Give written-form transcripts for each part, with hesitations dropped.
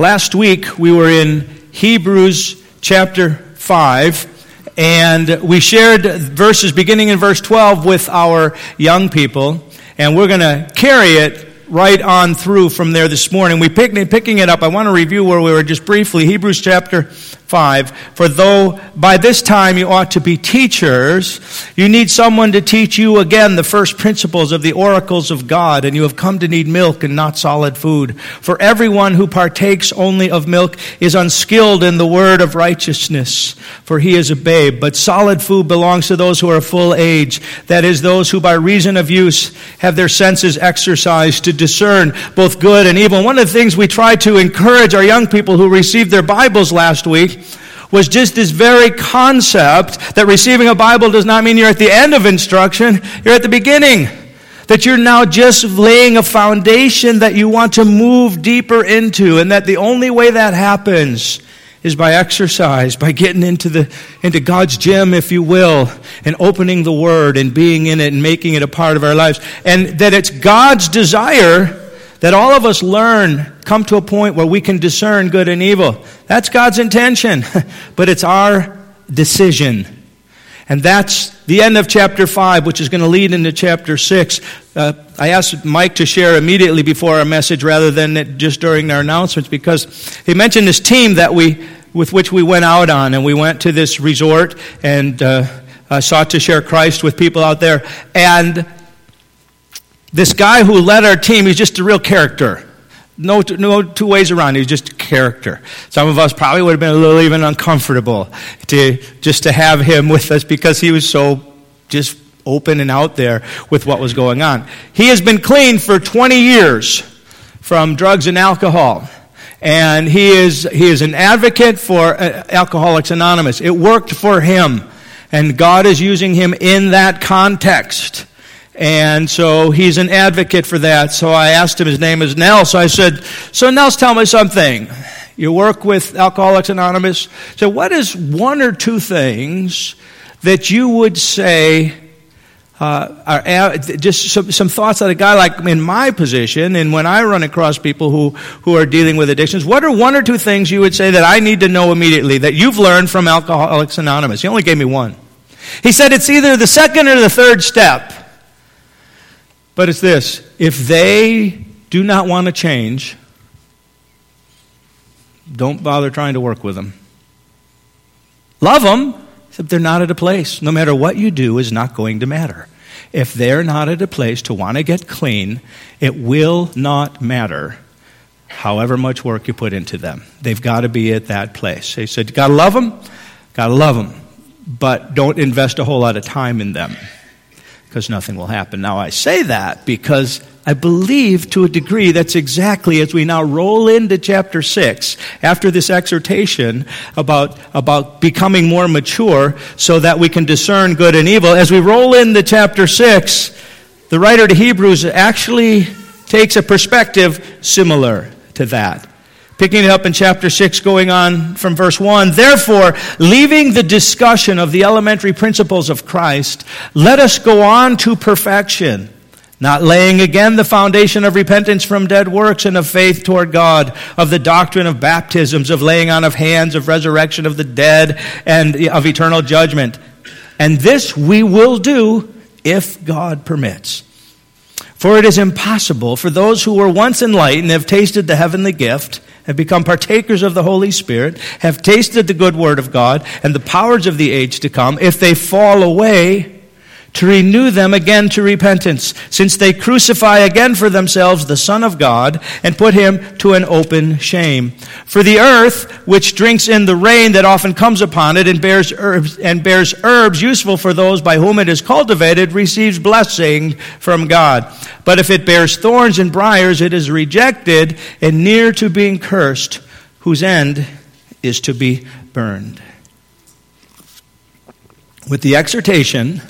Last week we were in Hebrews chapter 5, and we shared verses beginning in verse 12 with our young people, and we're going to carry it right on through from there this morning. We're picking it up. I want to review where we were just briefly. Hebrews chapter 5. For though by this time you ought to be teachers, you need someone to teach you again the first principles of the oracles of God, and you have come to need milk and not solid food. For everyone who partakes only of milk is unskilled in the word of righteousness, for he is a babe. But solid food belongs to those who are of full age, that is, those who by reason of use have their senses exercised to discern both good and evil. And one of the things we try to encourage our young people who received their Bibles last week was just this very concept that receiving a Bible does not mean you're at the end of instruction, you're at the beginning. That you're now just laying a foundation that you want to move deeper into, and that the only way that happens is by exercise, by getting into God's gym, if you will, and opening the Word and being in it and making it a part of our lives. And that it's God's desire that all of us learn, come to a point where we can discern good and evil. That's God's intention, but it's our decision. And that's the end of chapter 5, which is going to lead into chapter 6. I asked Mike to share immediately before our message rather than just during our announcements, because he mentioned this team that with which we went out on, and we went to this resort and sought to share Christ with people out there. And this guy who led our team, he's just a real character. No two ways around. He's just a character. Some of us probably would have been a little even uncomfortable to have him with us, because he was so just open and out there with what was going on. He has been clean for 20 years from drugs and alcohol, and he is an advocate for Alcoholics Anonymous. It worked for him, and God is using him in that context. And so he's an advocate for that. So I asked him, his name is Nels. So I said, so Nels, tell me something. You work with Alcoholics Anonymous. So what is one or two things that you would say are just some thoughts that a guy like in my position, and when I run across people who are dealing with addictions, what are one or two things you would say that I need to know immediately that you've learned from Alcoholics Anonymous? He only gave me one. He said it's either the second or the third step. But it's this: if they do not want to change, don't bother trying to work with them. Love them, except they're not at a place. No matter what you do is not going to matter. If they're not at a place to want to get clean, it will not matter however much work you put into them. They've got to be at that place. He said, you got to love them, got to love them, but don't invest a whole lot of time in them, because nothing will happen. Now, I say that because I believe to a degree that's exactly as we now roll into chapter 6 after this exhortation about becoming more mature so that we can discern good and evil. As we roll into chapter 6, the writer to Hebrews actually takes a perspective similar to that. Picking it up in chapter 6, going on from verse 1, therefore, leaving the discussion of the elementary principles of Christ, let us go on to perfection, not laying again the foundation of repentance from dead works and of faith toward God, of the doctrine of baptisms, of laying on of hands, of resurrection of the dead, and of eternal judgment. And this we will do if God permits. For it is impossible for those who were once enlightened, have tasted the heavenly gift, have become partakers of the Holy Spirit, have tasted the good word of God and the powers of the age to come, if they fall away, to renew them again to repentance, since they crucify again for themselves the Son of God and put him to an open shame. For the earth, which drinks in the rain that often comes upon it and bears herbs useful for those by whom it is cultivated, receives blessing from God. But if it bears thorns and briars, it is rejected and near to being cursed, whose end is to be burned. With the exhortation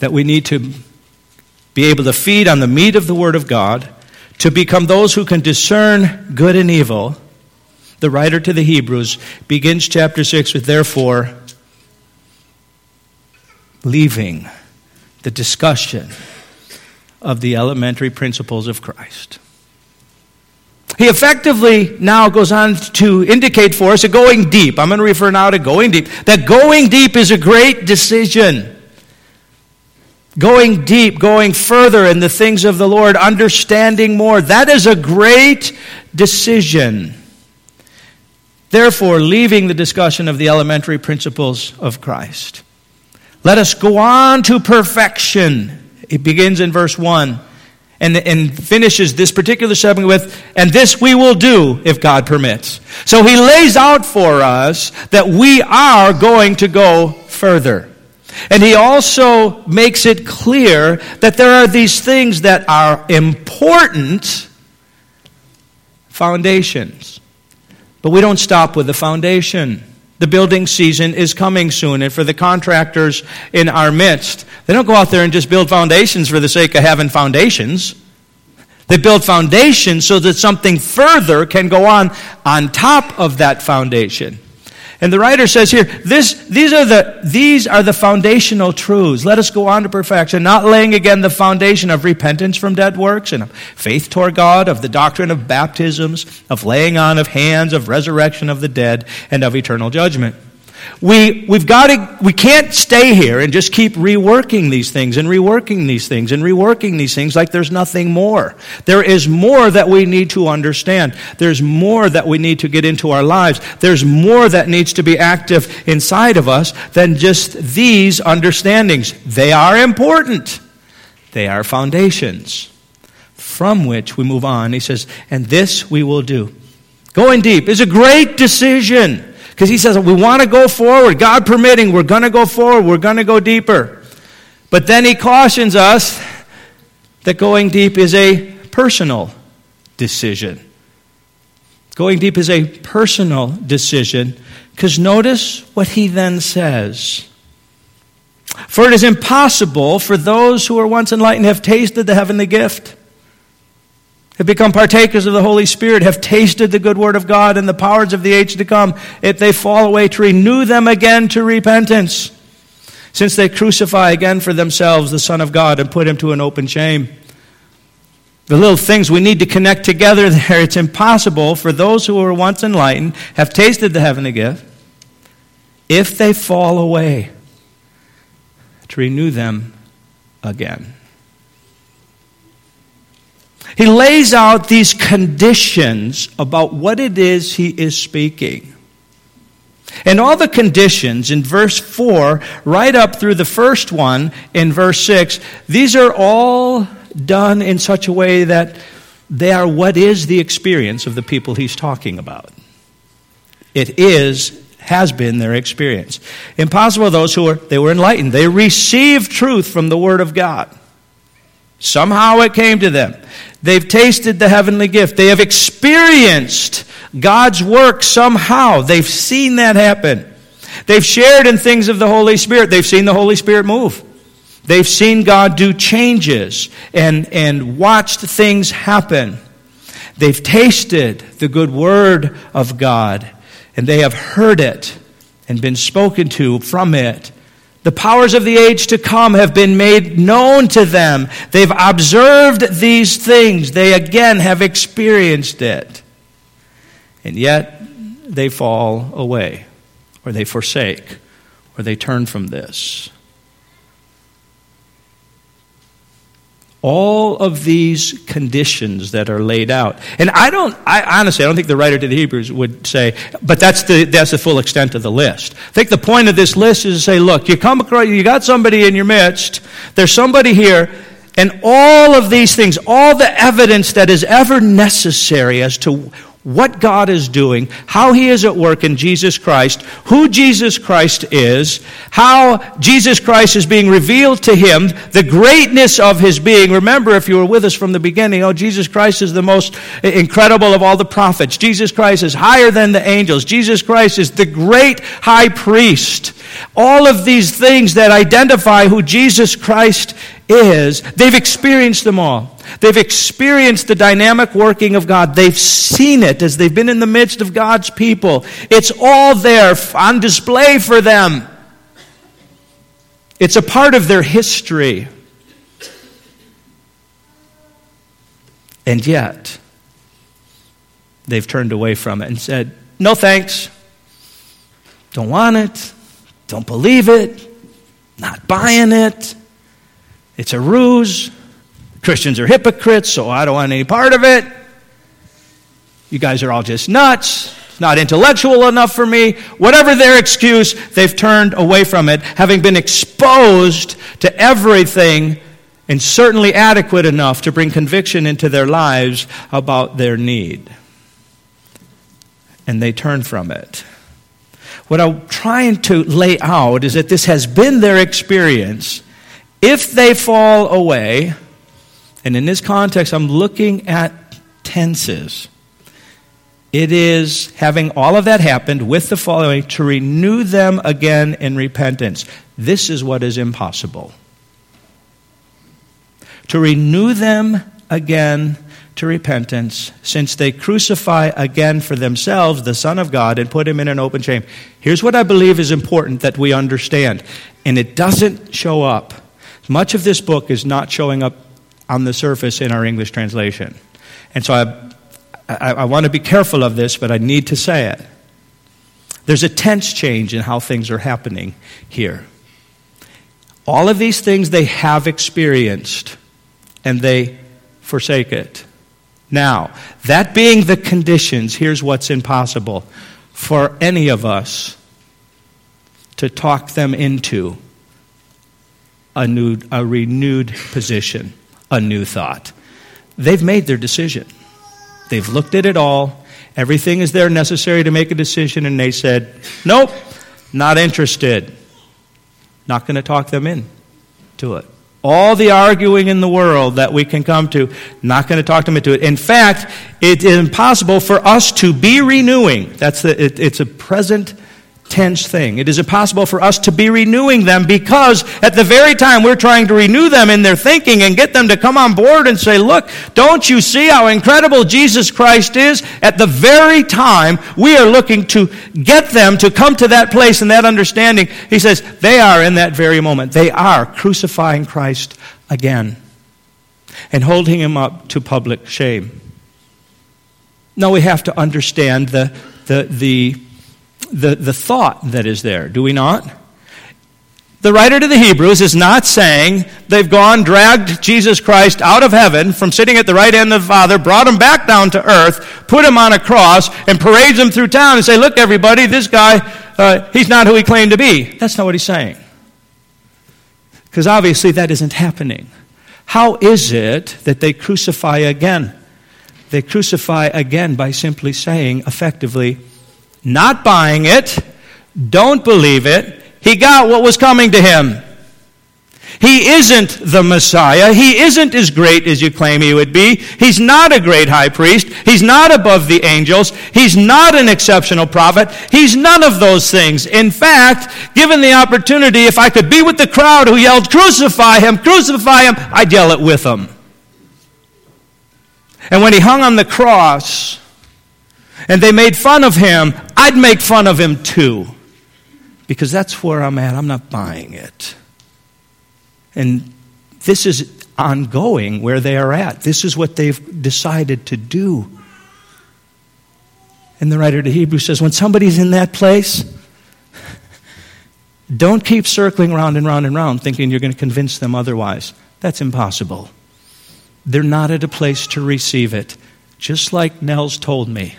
that we need to be able to feed on the meat of the Word of God, to become those who can discern good and evil, the writer to the Hebrews begins chapter 6 with, therefore, leaving the discussion of the elementary principles of Christ. he effectively now goes on to indicate for us a going deep. I'm going to refer now to going deep. That going deep is a great decision. Going deep, going further in the things of the Lord, understanding more. That is a great decision. Therefore, leaving the discussion of the elementary principles of Christ, let us go on to perfection. It begins in verse 1. And finishes this particular segment with, and this we will do if God permits. So he lays out for us that we are going to go further. And he also makes it clear that there are these things that are important foundations. But we don't stop with the foundation. The building season is coming soon, and for the contractors in our midst, they don't go out there and just build foundations for the sake of having foundations. They build foundations so that something further can go on top of that foundation. And the writer says here, these are the foundational truths. Let us go on to perfection, not laying again the foundation of repentance from dead works and of faith toward God, of the doctrine of baptisms, of laying on of hands, of resurrection of the dead, and of eternal judgment. We can't stay here and just keep reworking these things and reworking these things and reworking these things like there's nothing more. There is more that we need to understand. There's more that we need to get into our lives. There's more that needs to be active inside of us than just these understandings. They are important. They are foundations from which we move on. He says, and this we will do. Going deep is a great decision. Because he says, we want to go forward. God permitting, we're going to go forward. We're going to go deeper. But then he cautions us that going deep is a personal decision. Going deep is a personal decision. Because notice what he then says. For it is impossible for those who are once enlightened, have tasted the heavenly gift, have become partakers of the Holy Spirit, have tasted the good word of God and the powers of the age to come, if they fall away, to renew them again to repentance, since they crucify again for themselves the Son of God and put him to an open shame. The little things we need to connect together there. It's impossible for those who were once enlightened, have tasted the heavenly gift, if they fall away, to renew them again. He lays out these conditions about what it is he is speaking. And all the conditions in verse 4, right up through the first one in verse 6, these are all done in such a way that they are what is the experience of the people he's talking about. It is, has been their experience. Impossible those who were enlightened. They received truth from the Word of God. Somehow it came to them. They've tasted the heavenly gift. They have experienced God's work somehow. They've seen that happen. They've shared in things of the Holy Spirit. They've seen the Holy Spirit move. They've seen God do changes and watched things happen. They've tasted the good word of God, and they have heard it and been spoken to from it. The powers of the age to come have been made known to them. They've observed these things. They again have experienced it. And yet they fall away, or they forsake, or they turn from this. All of these conditions that are laid out. And I honestly don't think the writer to the Hebrews would say, but that's the full extent of the list. I think the point of this list is to say, look, you come across, you got somebody in your midst, there's somebody here, and all of these things, all the evidence that is ever necessary as to what God is doing, how he is at work in Jesus Christ, who Jesus Christ is, how Jesus Christ is being revealed to him, the greatness of his being. Remember, if you were with us from the beginning, Jesus Christ is the most incredible of all the prophets. Jesus Christ is higher than the angels. Jesus Christ is the great high priest. All of these things that identify who Jesus Christ is, they've experienced them all. They've experienced the dynamic working of God. They've seen it as they've been in the midst of God's people. It's all there on display for them. It's a part of their history. And yet, they've turned away from it and said, no thanks, don't want it, don't believe it, not buying it, it's a ruse, Christians are hypocrites, so I don't want any part of it, you guys are all just nuts, it's not intellectual enough for me. Whatever their excuse, they've turned away from it, having been exposed to everything and certainly adequate enough to bring conviction into their lives about their need. And they turn from it. What I'm trying to lay out is that this has been their experience. If they fall away, and in this context I'm looking at tenses, it is having all of that happened with the following to renew them again in repentance. This is what is impossible. To renew them again to repentance, since they crucify again for themselves the Son of God and put him in an open shame. Here's what I believe is important that we understand, and it doesn't show up. Much of this book is not showing up on the surface in our English translation. And so I want to be careful of this, but I need to say it. There's a tense change in how things are happening here. All of these things they have experienced, and they forsake it. Now, that being the conditions, here's what's impossible for any of us to talk them into a renewed position, a new thought. They've made their decision. They've looked at it all. Everything is there necessary to make a decision, and they said, nope, not interested. Not going to talk them in to it. All the arguing in the world that we can come to, not going to talk them into it. In fact, it is impossible for us to be renewing. It's a present tense thing. It is impossible for us to be renewing them because at the very time we're trying to renew them in their thinking and get them to come on board and say, look, don't you see how incredible Jesus Christ is? At the very time we are looking to get them to come to that place and that understanding, he says, they are in that very moment. They are crucifying Christ again and holding him up to public shame. Now we have to understand the thought that is there, do we not? The writer to the Hebrews is not saying they've gone, dragged Jesus Christ out of heaven from sitting at the right hand of the Father, brought him back down to earth, put him on a cross, and parades him through town and say, look, everybody, this guy, he's not who he claimed to be. That's not what he's saying. Because obviously that isn't happening. How is it that they crucify again? They crucify again by simply saying, effectively, not buying it, don't believe it. He got what was coming to him. He isn't the Messiah. He isn't as great as you claim he would be. He's not a great high priest. He's not above the angels. He's not an exceptional prophet. He's none of those things. In fact, given the opportunity, if I could be with the crowd who yelled, crucify him, I'd yell it with them. And when he hung on the cross, and they made fun of him, I'd make fun of him too. Because that's where I'm at. I'm not buying it. And this is ongoing where they are at. This is what they've decided to do. And the writer to Hebrews says, when somebody's in that place, don't keep circling round and round and round thinking you're going to convince them otherwise. That's impossible. They're not at a place to receive it. Just like Nels told me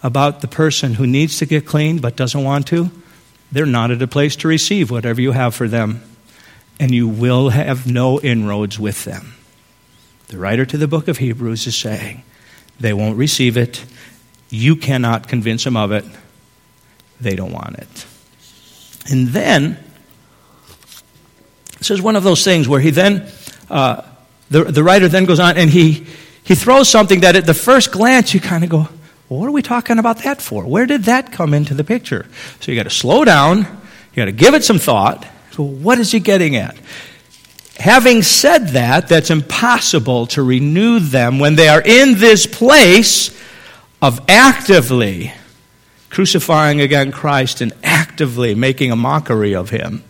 about the person who needs to get clean but doesn't want to, they're not at a place to receive whatever you have for them, and you will have no inroads with them. The writer to the book of Hebrews is saying, they won't receive it, you cannot convince them of it, they don't want it. And then, this is one of those things where he then, the writer then goes on and he throws something that at the first glance you kind of go, well, what are we talking about that for? Where did that come into the picture? So you got to slow down. You got to give it some thought. So what is he getting at? Having said that, that's impossible to renew them when they are in this place of actively crucifying again Christ and actively making a mockery of him.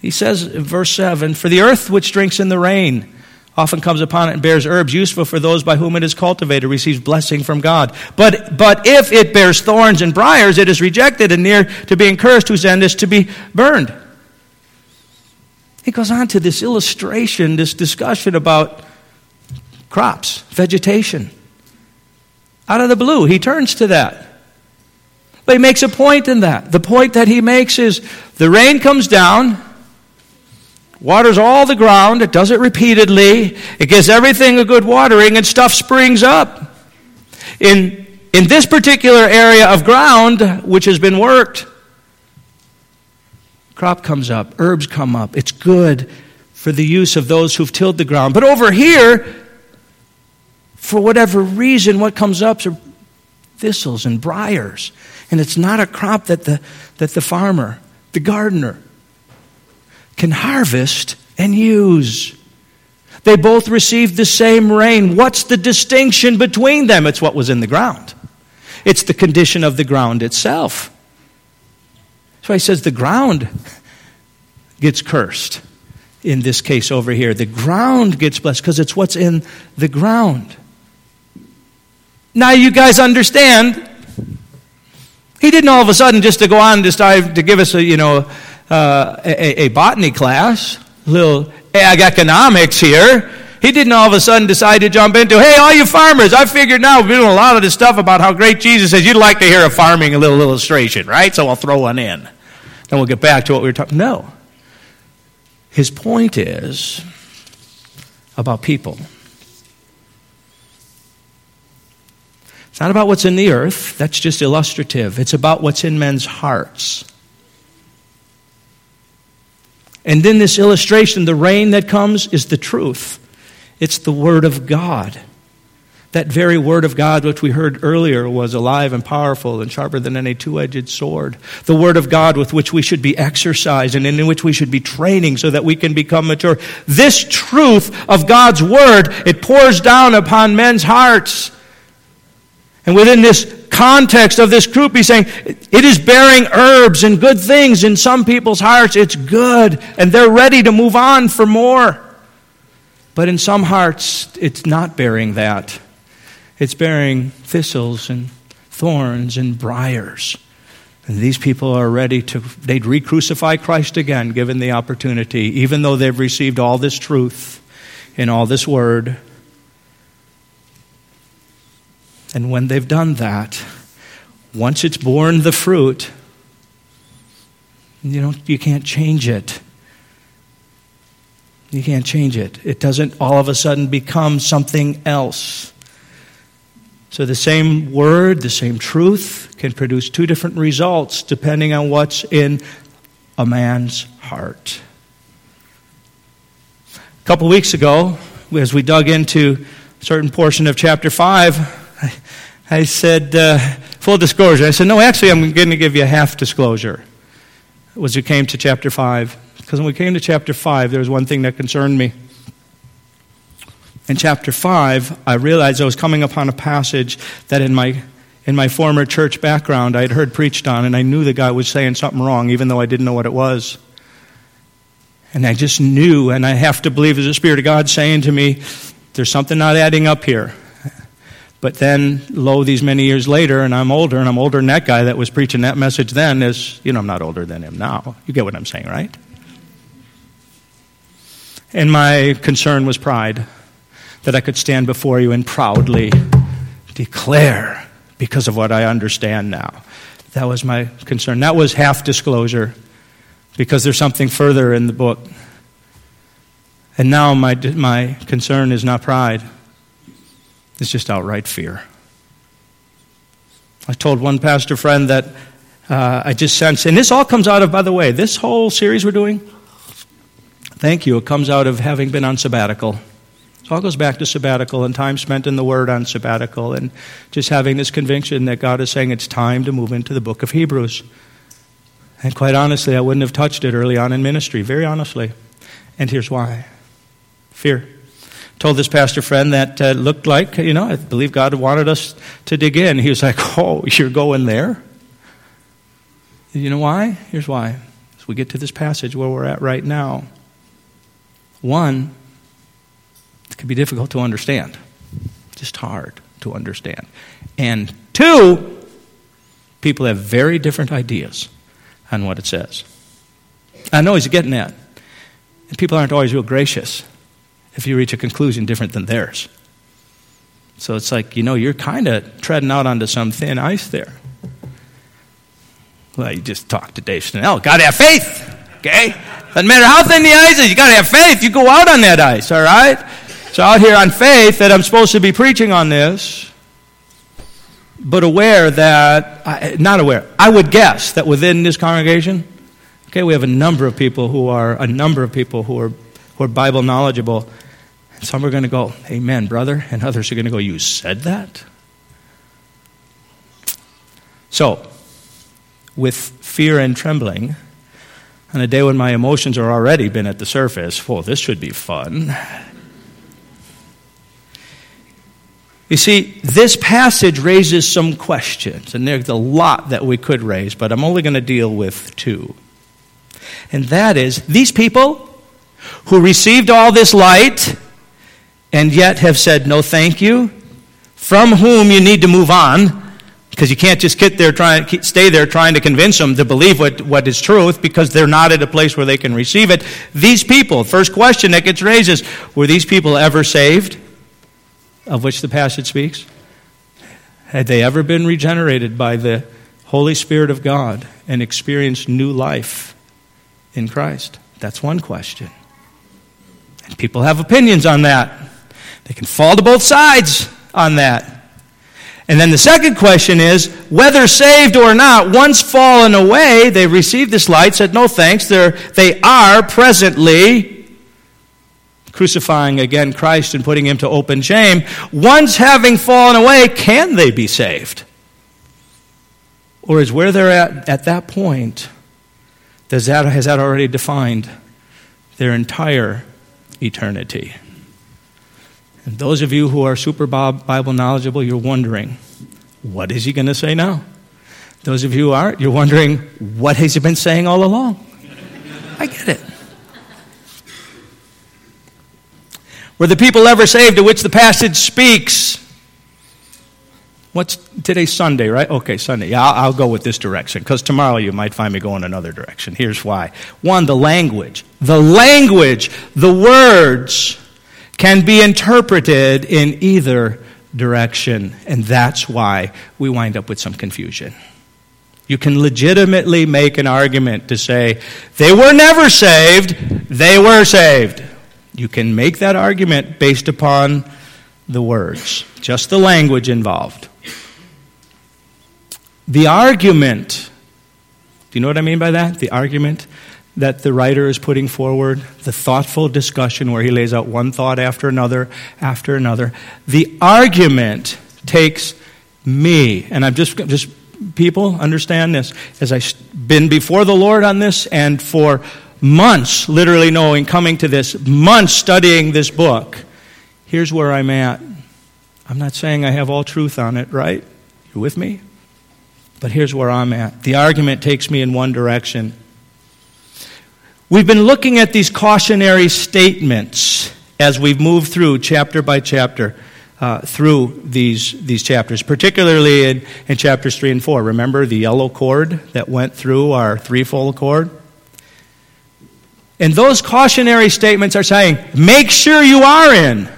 He says in verse 7, for the earth which drinks in the rain often comes upon it and bears herbs, useful for those by whom it is cultivated, receives blessing from God. But if it bears thorns and briars, it is rejected and near to being cursed, whose end is to be burned. He goes on to this illustration, this discussion about crops, vegetation. Out of the blue, he turns to that. But he makes a point in that. The point that he makes is the rain comes down, waters all the ground, it does it repeatedly, it gives everything a good watering, and stuff springs up. In this particular area of ground, which has been worked, crop comes up, herbs come up. It's good for the use of those who've tilled the ground. But over here, for whatever reason, what comes up are thistles and briars. And it's not a crop that the farmer, the gardener, can harvest and use. They both received the same rain. What's the distinction between them? It's what was in the ground. It's the condition of the ground itself. So he says the ground gets cursed. In this case over here, the ground gets blessed because it's what's in the ground. Now you guys understand. He didn't all of a sudden just to go on to give us a botany class, little ag economics here. He didn't all of a sudden decide to jump into, hey, all you farmers, I figured now we're doing a lot of this stuff about how great Jesus is. You'd like to hear a farming little illustration, right? So I'll throw one in. Then we'll get back to what we were talking. No. His point is about people. It's not about what's in the earth. That's just illustrative. It's about what's in men's hearts. And in this illustration, the rain that comes is the truth. It's the Word of God. That very Word of God, which we heard earlier, was alive and powerful and sharper than any two-edged sword. The Word of God with which we should be exercised and in which we should be training so that we can become mature. This truth of God's Word, it pours down upon men's hearts. And within this context of this group, he's saying, it is bearing herbs and good things in some people's hearts. It's good, and they're ready to move on for more. But in some hearts, it's not bearing that. It's bearing thistles and thorns and briars. And these people are ready to, they'd re-crucify Christ again, given the opportunity, even though they've received all this truth and all this word. And when they've done that, once it's borne the fruit, you can't change it. You can't change it. It doesn't all of a sudden become something else. So the same word, the same truth can produce two different results depending on what's in a man's heart. A couple weeks ago, as we dug into a certain portion of chapter 5, I said, full disclosure. I said, no, actually, I'm going to give you a half disclosure as we came to chapter 5. Because when we came to chapter 5, there was one thing that concerned me. In chapter 5, I realized I was coming upon a passage that in my former church background I had heard preached on, and I knew the guy was saying something wrong, even though I didn't know what it was. And I just knew, and I have to believe it was the Spirit of God saying to me, there's something not adding up here. But then, lo, these many years later, and I'm older than that guy that was preaching that message then is, I'm not older than him now. You get what I'm saying, right? And my concern was pride. That I could stand before you and proudly declare because of what I understand now. That was my concern. That was half disclosure because there's something further in the book. And now my concern is not pride. It's just outright fear. I told one pastor friend that I just sensed, and this all comes out of, by the way, this whole series we're doing, thank you, it comes out of having been on sabbatical. So it all goes back to sabbatical and time spent in the Word on sabbatical and just having this conviction that God is saying it's time to move into the book of Hebrews. And quite honestly, I wouldn't have touched it early on in ministry, very honestly. And here's why. Fear. Told this pastor friend that looked like, I believe God wanted us to dig in. He was like, oh, you're going there? You know why? Here's why. As we get to this passage where we're at right now. One, It can be difficult to understand. Just hard to understand. And two, people have very different ideas on what it says. I know he's getting at. And people aren't always real gracious if you reach a conclusion different than theirs. So it's like, you know, you're kind of treading out onto some thin ice there. Well, you just talked to Dave Snell. Got to have faith, okay? Doesn't matter how thin the ice is, you got to have faith. You go out on that ice, all right? So out here on faith that I'm supposed to be preaching on this, but aware that, I would guess that within this congregation, okay, we have a number of people who are Bible knowledgeable. And some are going to go, amen, brother, and others are going to go, you said that? So, with fear and trembling, on a day when my emotions are already been at the surface, well, this should be fun. You see, this passage raises some questions, and there's a lot that we could raise, but I'm only going to deal with two. And that is, these people who received all this light and yet have said no thank you, from whom you need to move on, because you can't just stay there trying to convince them to believe what is truth, because they're not at a place where they can receive it. These people, first question that gets raised is, were these people ever saved? Of which the passage speaks? Had they ever been regenerated by the Holy Spirit of God and experienced new life in Christ? That's one question. And people have opinions on that. They can fall to both sides on that. And then the second question is, whether saved or not, once fallen away, they received this light, said no thanks, they are presently crucifying again Christ and putting him to open shame. Once having fallen away, can they be saved? Or is where they're at that point, has that already defined their entire eternity? And those of you who are super Bible knowledgeable, you're wondering, what is he going to say now? Those of you who aren't, you're wondering, what has he been saying all along? I get it. Were the people ever saved to which the passage speaks? What's today's Sunday, right? Okay, Sunday. Yeah, I'll go with this direction, because tomorrow you might find me going another direction. Here's why. One, the language, the words can be interpreted in either direction, and that's why we wind up with some confusion. You can legitimately make an argument to say, they were never saved, they were saved. You can make that argument based upon the words, just the language involved. The argument, do you know what I mean by that? The argument that the writer is putting forward, the thoughtful discussion where he lays out one thought after another. The argument takes me, and I'm just people understand this, as I've been before the Lord on this and for months, literally knowing, coming to this, months studying this book, here's where I'm at. I'm not saying I have all truth on it, right? You with me? But here's where I'm at. The argument takes me in one direction. We've been looking at these cautionary statements as we've moved through chapter by chapter through these chapters, particularly in chapters 3 and 4. Remember the yellow cord that went through our threefold cord? And those cautionary statements are saying, make sure you are in.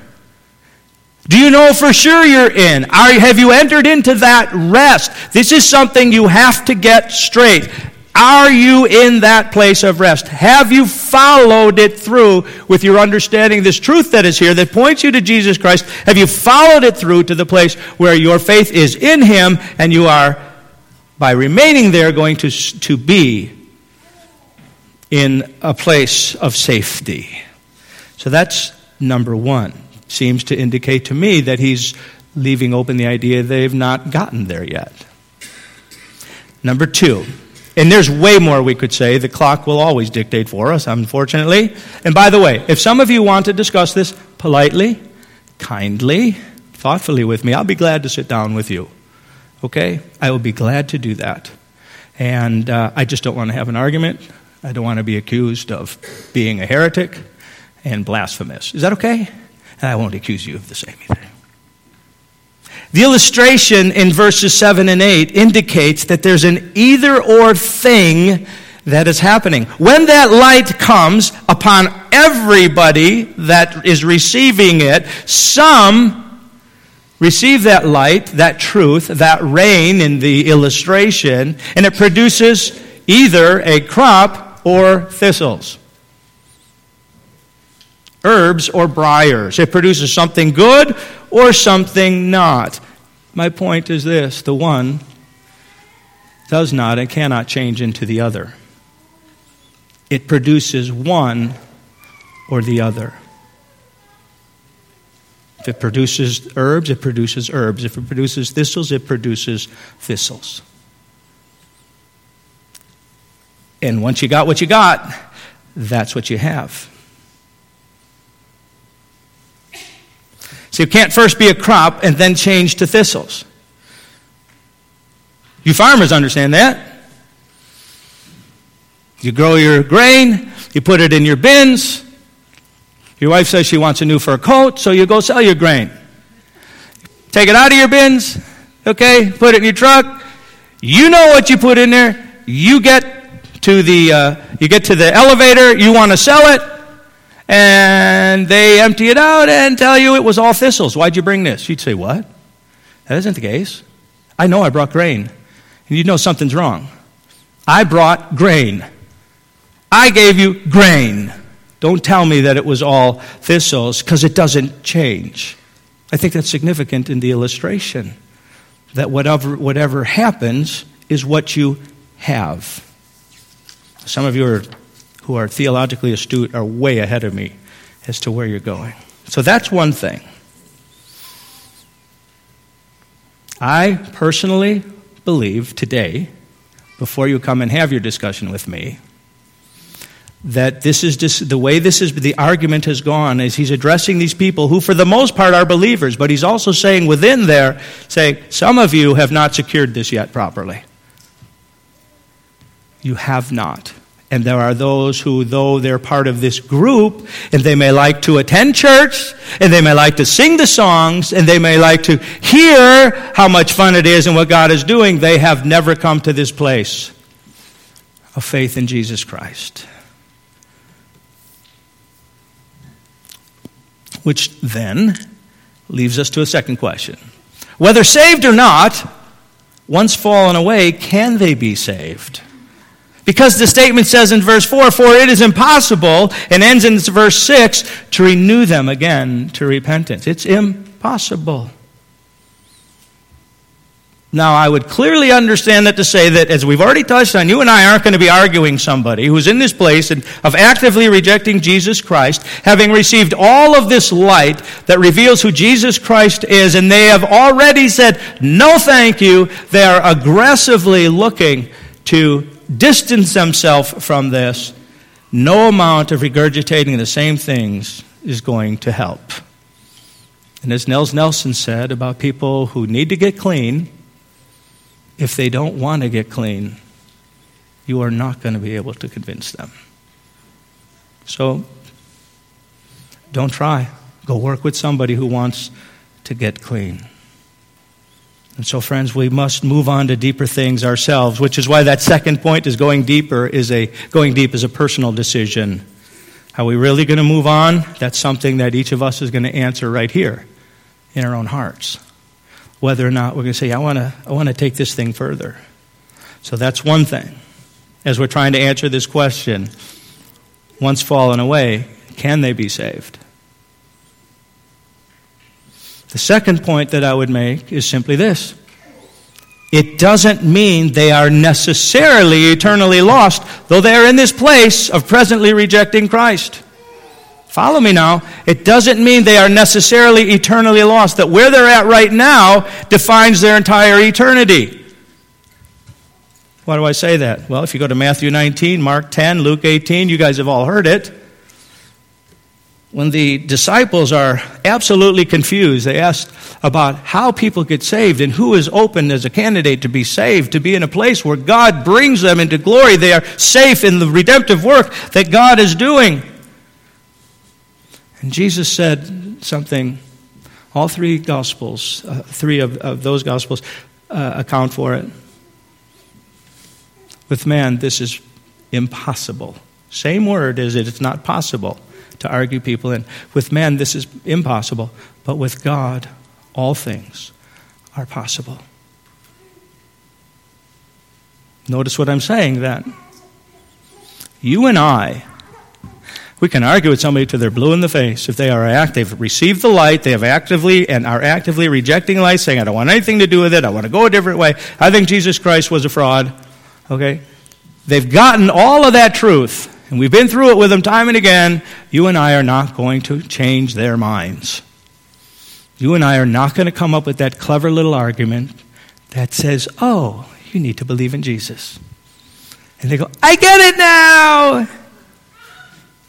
Do you know for sure you're in? Have you entered into that rest? This is something you have to get straight. Are you in that place of rest? Have you followed it through with your understanding this truth that is here that points you to Jesus Christ? Have you followed it through to the place where your faith is in him and you are, by remaining there, going to be in a place of safety? So that's number one. Seems to indicate to me that he's leaving open the idea they've not gotten there yet. Number two, and there's way more we could say. The clock will always dictate for us, unfortunately. And by the way, if some of you want to discuss this politely, kindly, thoughtfully with me, I'll be glad to sit down with you. Okay? I will be glad to do that. And I just don't want to have an argument. I don't want to be accused of being a heretic and blasphemous. Is that okay? and I won't accuse you of the same either. The illustration in verses 7 and 8 indicates that there's an either-or thing that is happening. When that light comes upon everybody that is receiving it, some receive that light, that truth, that rain in the illustration, and it produces either a crop or thistles, herbs or briars. It produces something good or something not. My point is this: the one does not and cannot change into the other. It produces one or the other. If it produces herbs, it produces herbs. If it produces thistles, it produces thistles. And once you got what you got, that's what you have. So you can't first be a crop and then change to thistles. You farmers understand that. You grow your grain, you put it in your bins. Your wife says she wants a new fur coat, so you go sell your grain. Take it out of your bins, okay, put it in your truck. You know what you put in there. You get to the elevator, you want to sell it, and they empty it out and tell you it was all thistles. Why'd you bring this? You'd say, what? That isn't the case. I know I brought grain, and you know something's wrong. I brought grain. I gave you grain. Don't tell me that it was all thistles, because it doesn't change. I think that's significant in the illustration, that whatever happens is what you have. Some of you who are theologically astute are way ahead of me as to where you're going. So that's one thing. I personally believe today, before you come and have your discussion with me, that this is just the way the argument has gone, is he's addressing these people who for the most part are believers, but he's also saying within there, some of you have not secured this yet properly. You have not. And there are those who, though they're part of this group, and they may like to attend church, and they may like to sing the songs, and they may like to hear how much fun it is and what God is doing, they have never come to this place of faith in Jesus Christ. Which then leaves us to a second question. Whether saved or not, once fallen away, can they be saved? Because the statement says in verse 4, for it is impossible, and ends in verse 6, to renew them again to repentance. It's impossible. Now, I would clearly understand that to say that, as we've already touched on, you and I aren't going to be arguing somebody who's in this place and of actively rejecting Jesus Christ, having received all of this light that reveals who Jesus Christ is, and they have already said, no thank you. They are aggressively looking to distance themselves from this. No amount of regurgitating the same things is going to help. And as Nels Nelson said about people who need to get clean, if they don't want to get clean, you are not going to be able to convince them. So, don't try. Go work with somebody who wants to get clean. And so, friends, we must move on to deeper things ourselves, which is why that second point is going deep is a personal decision. Are we really going to move on? That's something that each of us is going to answer right here in our own hearts. Whether or not we're going to say, I want to take this thing further. So that's one thing. As we're trying to answer this question, once fallen away, can they be saved? The second point that I would make is simply this. It doesn't mean they are necessarily eternally lost, though they are in this place of presently rejecting Christ. Follow me now. It doesn't mean they are necessarily eternally lost, that where they're at right now defines their entire eternity. Why do I say that? Well, if you go to Matthew 19, Mark 10, Luke 18, you guys have all heard it. When the disciples are absolutely confused, they asked about how people get saved and who is open as a candidate to be saved, to be in a place where God brings them into glory. They are safe in the redemptive work that God is doing. And Jesus said something, all three Gospels, three of those Gospels account for it. With man, this is impossible. Same word is it's not possible to argue people in. With man, this is impossible. But with God, all things are possible. Notice what I'm saying then. You and I, we can argue with somebody till they're blue in the face. If they are active, they've received the light, they have actively and are actively rejecting light, saying, I don't want anything to do with it, I want to go a different way. I think Jesus Christ was a fraud. Okay? They've gotten all of that truth, and we've been through it with them time and again. You and I are not going to change their minds. You and I are not going to come up with that clever little argument that says, oh, you need to believe in Jesus. And they go, I get it now!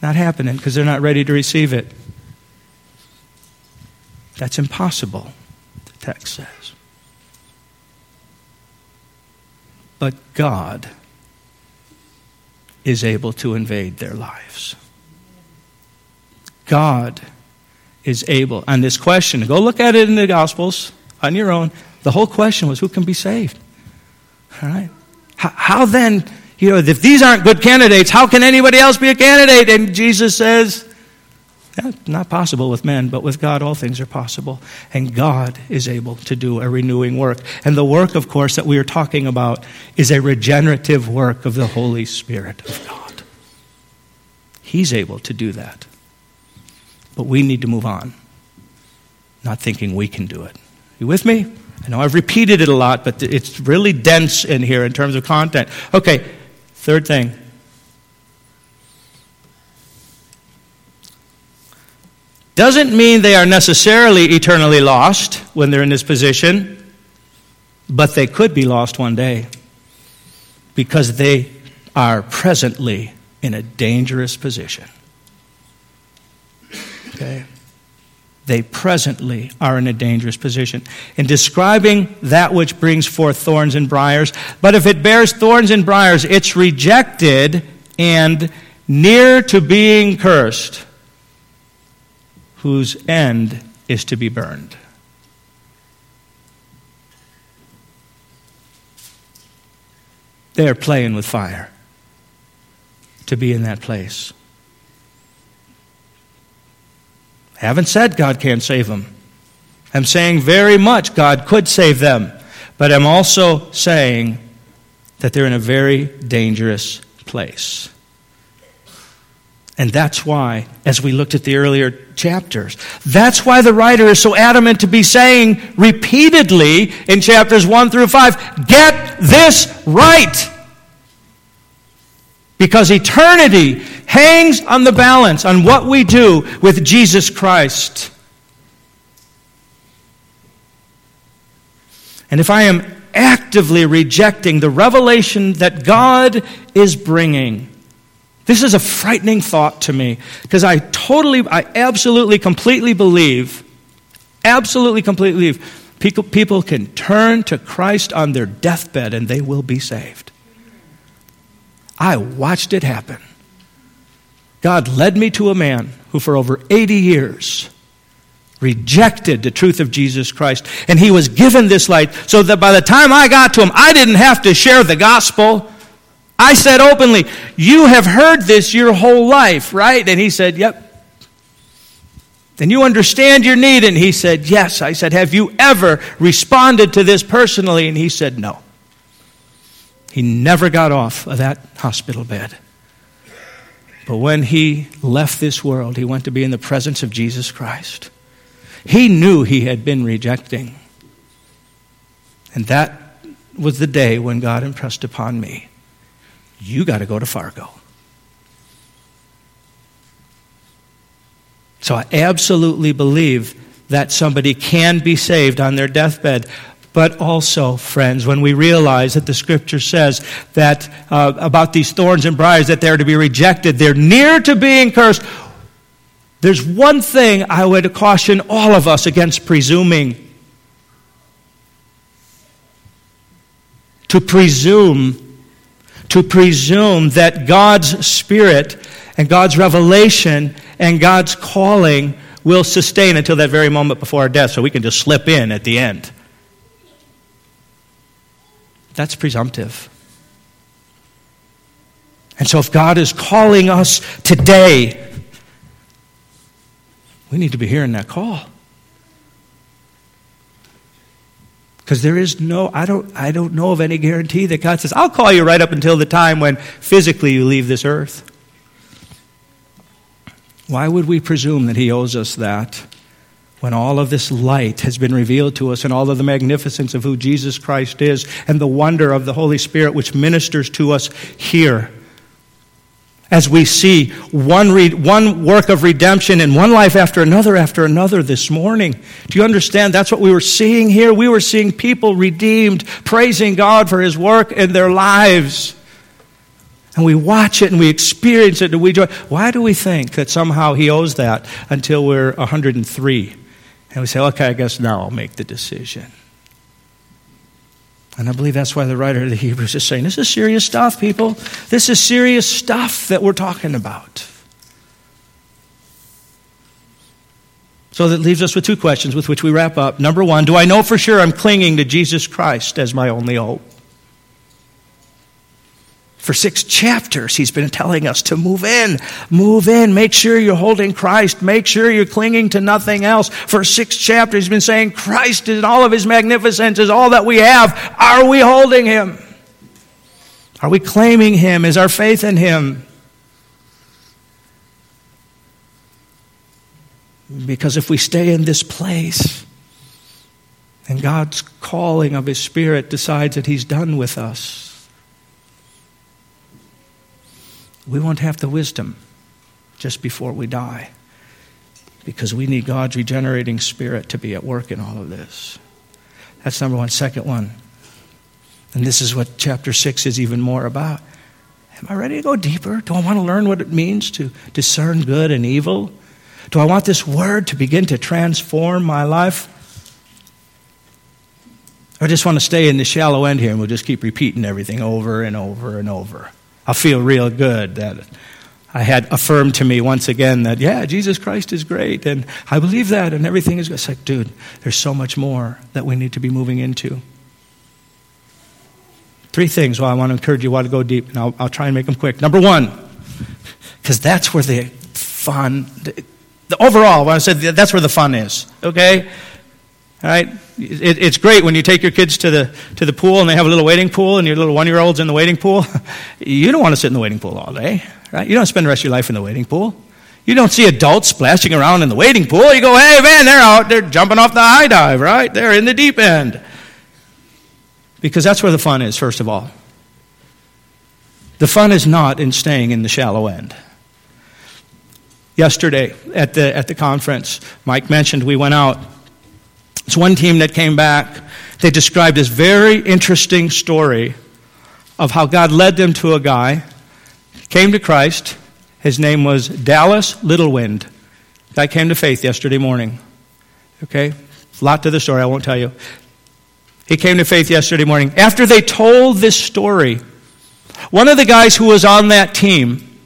Not happening, because they're not ready to receive it. That's impossible, the text says. But God is able to invade their lives. God is able. On this question, go look at it in the Gospels on your own. The whole question was, who can be saved? All right? How then, you know, if these aren't good candidates, how can anybody else be a candidate? And Jesus says, not possible with men, but with God all things are possible. And God is able to do a renewing work. And the work, of course, that we are talking about is a regenerative work of the Holy Spirit of God. He's able to do that. But we need to move on, not thinking we can do it. You with me? I know I've repeated it a lot, but it's really dense in here in terms of content. Okay, third thing. Doesn't mean they are necessarily eternally lost when they're in this position, but they could be lost one day because they are presently in a dangerous position. Okay. They presently are in a dangerous position. In describing that which brings forth thorns and briars, but if it bears thorns and briars, it's rejected and near to being cursed, whose end is to be burned. They're playing with fire to be in that place. I haven't said God can't save them. I'm saying very much God could save them. But I'm also saying that they're in a very dangerous place. And that's why, as we looked at the earlier chapters, that's why the writer is so adamant to be saying repeatedly in chapters 1 through 5, get this right. Because eternity hangs on the balance on what we do with Jesus Christ. And if I am actively rejecting the revelation that God is bringing, this is a frightening thought to me because I absolutely, completely believe people can turn to Christ on their deathbed and they will be saved. I watched it happen. God led me to a man who for over 80 years rejected the truth of Jesus Christ. And he was given this light so that by the time I got to him, I didn't have to share the gospel. I said openly, you have heard this your whole life, right? And he said, yep. And you understand your need? And he said, yes. I said, have you ever responded to this personally? And he said, no. He never got off of that hospital bed. But when he left this world, he went to be in the presence of Jesus Christ. He knew he had been rejecting. And that was the day when God impressed upon me, you got to go to Fargo. So I absolutely believe that somebody can be saved on their deathbed. But also, friends, when we realize that the Scripture says that about these thorns and briars, that they're to be rejected, they're near to being cursed. There's one thing I would caution all of us against presuming. To presume that God's Spirit and God's revelation and God's calling will sustain until that very moment before our death, so we can just slip in at the end. That's presumptive. And so if God is calling us today, we need to be hearing that call. Because there is no, I don't know of any guarantee that God says, I'll call you right up until the time when physically you leave this earth. Why would we presume that he owes us that when all of this light has been revealed to us and all of the magnificence of who Jesus Christ is and the wonder of the Holy Spirit which ministers to us here? As we see one work of redemption in one life after another this morning. Do you understand? That's what we were seeing here. We were seeing people redeemed, praising God for his work in their lives. And we watch it and we experience it and we joy. Why do we think that somehow he owes that until we're 103? And we say, okay, I guess now I'll make the decision. And I believe that's why the writer of the Hebrews is saying, this is serious stuff, people. This is serious stuff that we're talking about. So that leaves us with two questions with which we wrap up. Number one, do I know for sure I'm clinging to Jesus Christ as my only hope? For 6 chapters, he's been telling us to move in, make sure you're holding Christ, make sure you're clinging to nothing else. For 6 chapters, he's been saying Christ in all of his magnificence is all that we have. Are we holding him? Are we claiming him? Is our faith in him? Because if we stay in this place and God's calling of his Spirit decides that he's done with us, we won't have the wisdom just before we die, because we need God's regenerating Spirit to be at work in all of this. That's number one. Second one, and this is what chapter 6 is even more about. Am I ready to go deeper? Do I want to learn what it means to discern good and evil? Do I want this word to begin to transform my life? Or I just want to stay in the shallow end here and we'll just keep repeating everything over and over and over. I feel real good that I had affirmed to me once again that, yeah, Jesus Christ is great, and I believe that, and everything is good. It's like, dude, there's so much more that we need to be moving into. 3 things I want to encourage you to go deep, and I'll try and make them quick. Number one, because that's where the fun, that's where the fun is, okay? All right, it's great when you take your kids to the pool and they have a little waiting pool and your little 1-year-old's in the waiting pool. You don't want to sit in the waiting pool all day, right? You don't spend the rest of your life in the waiting pool. You don't see adults splashing around in the waiting pool. You go, hey, man, they're out. They're jumping off the high dive, right? They're in the deep end. Because that's where the fun is, first of all. The fun is not in staying in the shallow end. Yesterday at the conference, Mike mentioned we went out. It's one team that came back. They described this very interesting story of how God led them to a guy, came to Christ. His name was Dallas Littlewind. That came to faith yesterday morning. Okay? A lot to the story, I won't tell you. He came to faith yesterday morning. After they told this story, one of the guys who was on that team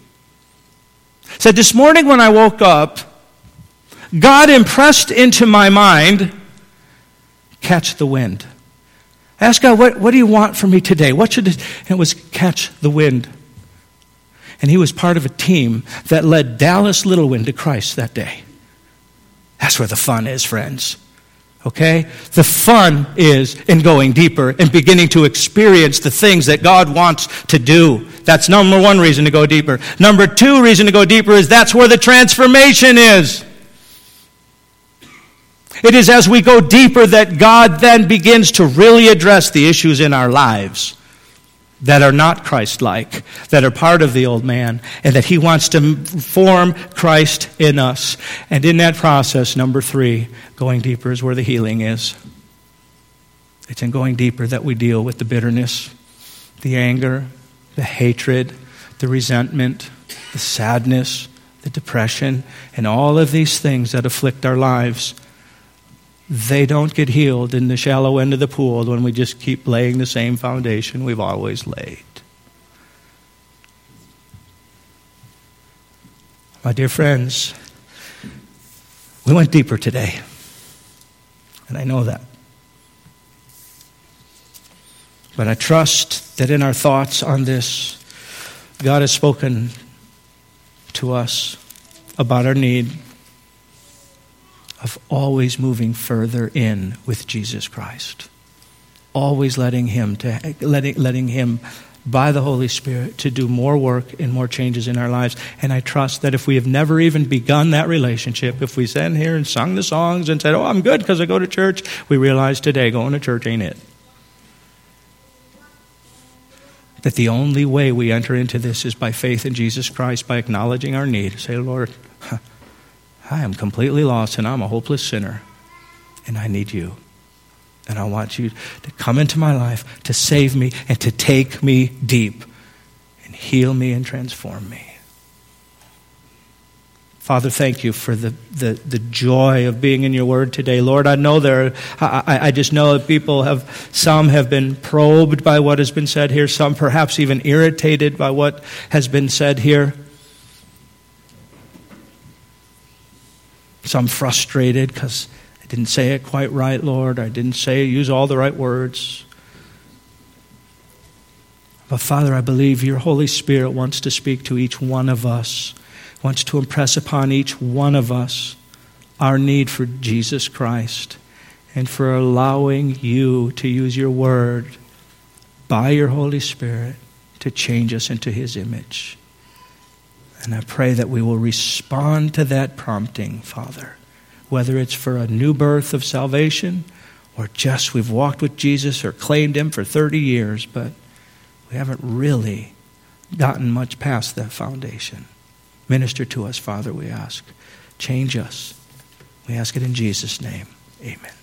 said, this morning when I woke up, God impressed into my mind, catch the wind. I asked God, what do you want from me today? What should it? And it was catch the wind. And he was part of a team that led Dallas Littlewind to Christ that day. That's where the fun is, friends. Okay? The fun is in going deeper and beginning to experience the things that God wants to do. That's number one reason to go deeper. Number two reason to go deeper is that's where the transformation is. It is as we go deeper that God then begins to really address the issues in our lives that are not Christ-like, that are part of the old man, and that he wants to form Christ in us. And in that process, number 3, going deeper is where the healing is. It's in going deeper that we deal with the bitterness, the anger, the hatred, the resentment, the sadness, the depression, and all of these things that afflict our lives. They don't get healed in the shallow end of the pool when we just keep laying the same foundation we've always laid. My dear friends, we went deeper today, and I know that. But I trust that in our thoughts on this, God has spoken to us about our need of always moving further in with Jesus Christ, always letting Him by the Holy Spirit to do more work and more changes in our lives. And I trust that if we have never even begun that relationship, if we sat here and sung the songs and said, "Oh, I'm good because I go to church," we realize today going to church ain't it. That the only way we enter into this is by faith in Jesus Christ, by acknowledging our need. Say, "Lord, I am completely lost and I'm a hopeless sinner and I need you. And I want you to come into my life, to save me, and to take me deep and heal me and transform me." Father, thank you for the joy of being in your word today. Lord, I know I just know that people some have been probed by what has been said here, some perhaps even irritated by what has been said here, some frustrated because I didn't say it quite right, Lord. I didn't use all the right words. But Father, I believe your Holy Spirit wants to speak to each one of us, wants to impress upon each one of us our need for Jesus Christ and for allowing you to use your word by your Holy Spirit to change us into his image. And I pray that we will respond to that prompting, Father, whether it's for a new birth of salvation or just we've walked with Jesus or claimed him for 30 years, but we haven't really gotten much past that foundation. Minister to us, Father, we ask. Change us. We ask it in Jesus' name. Amen.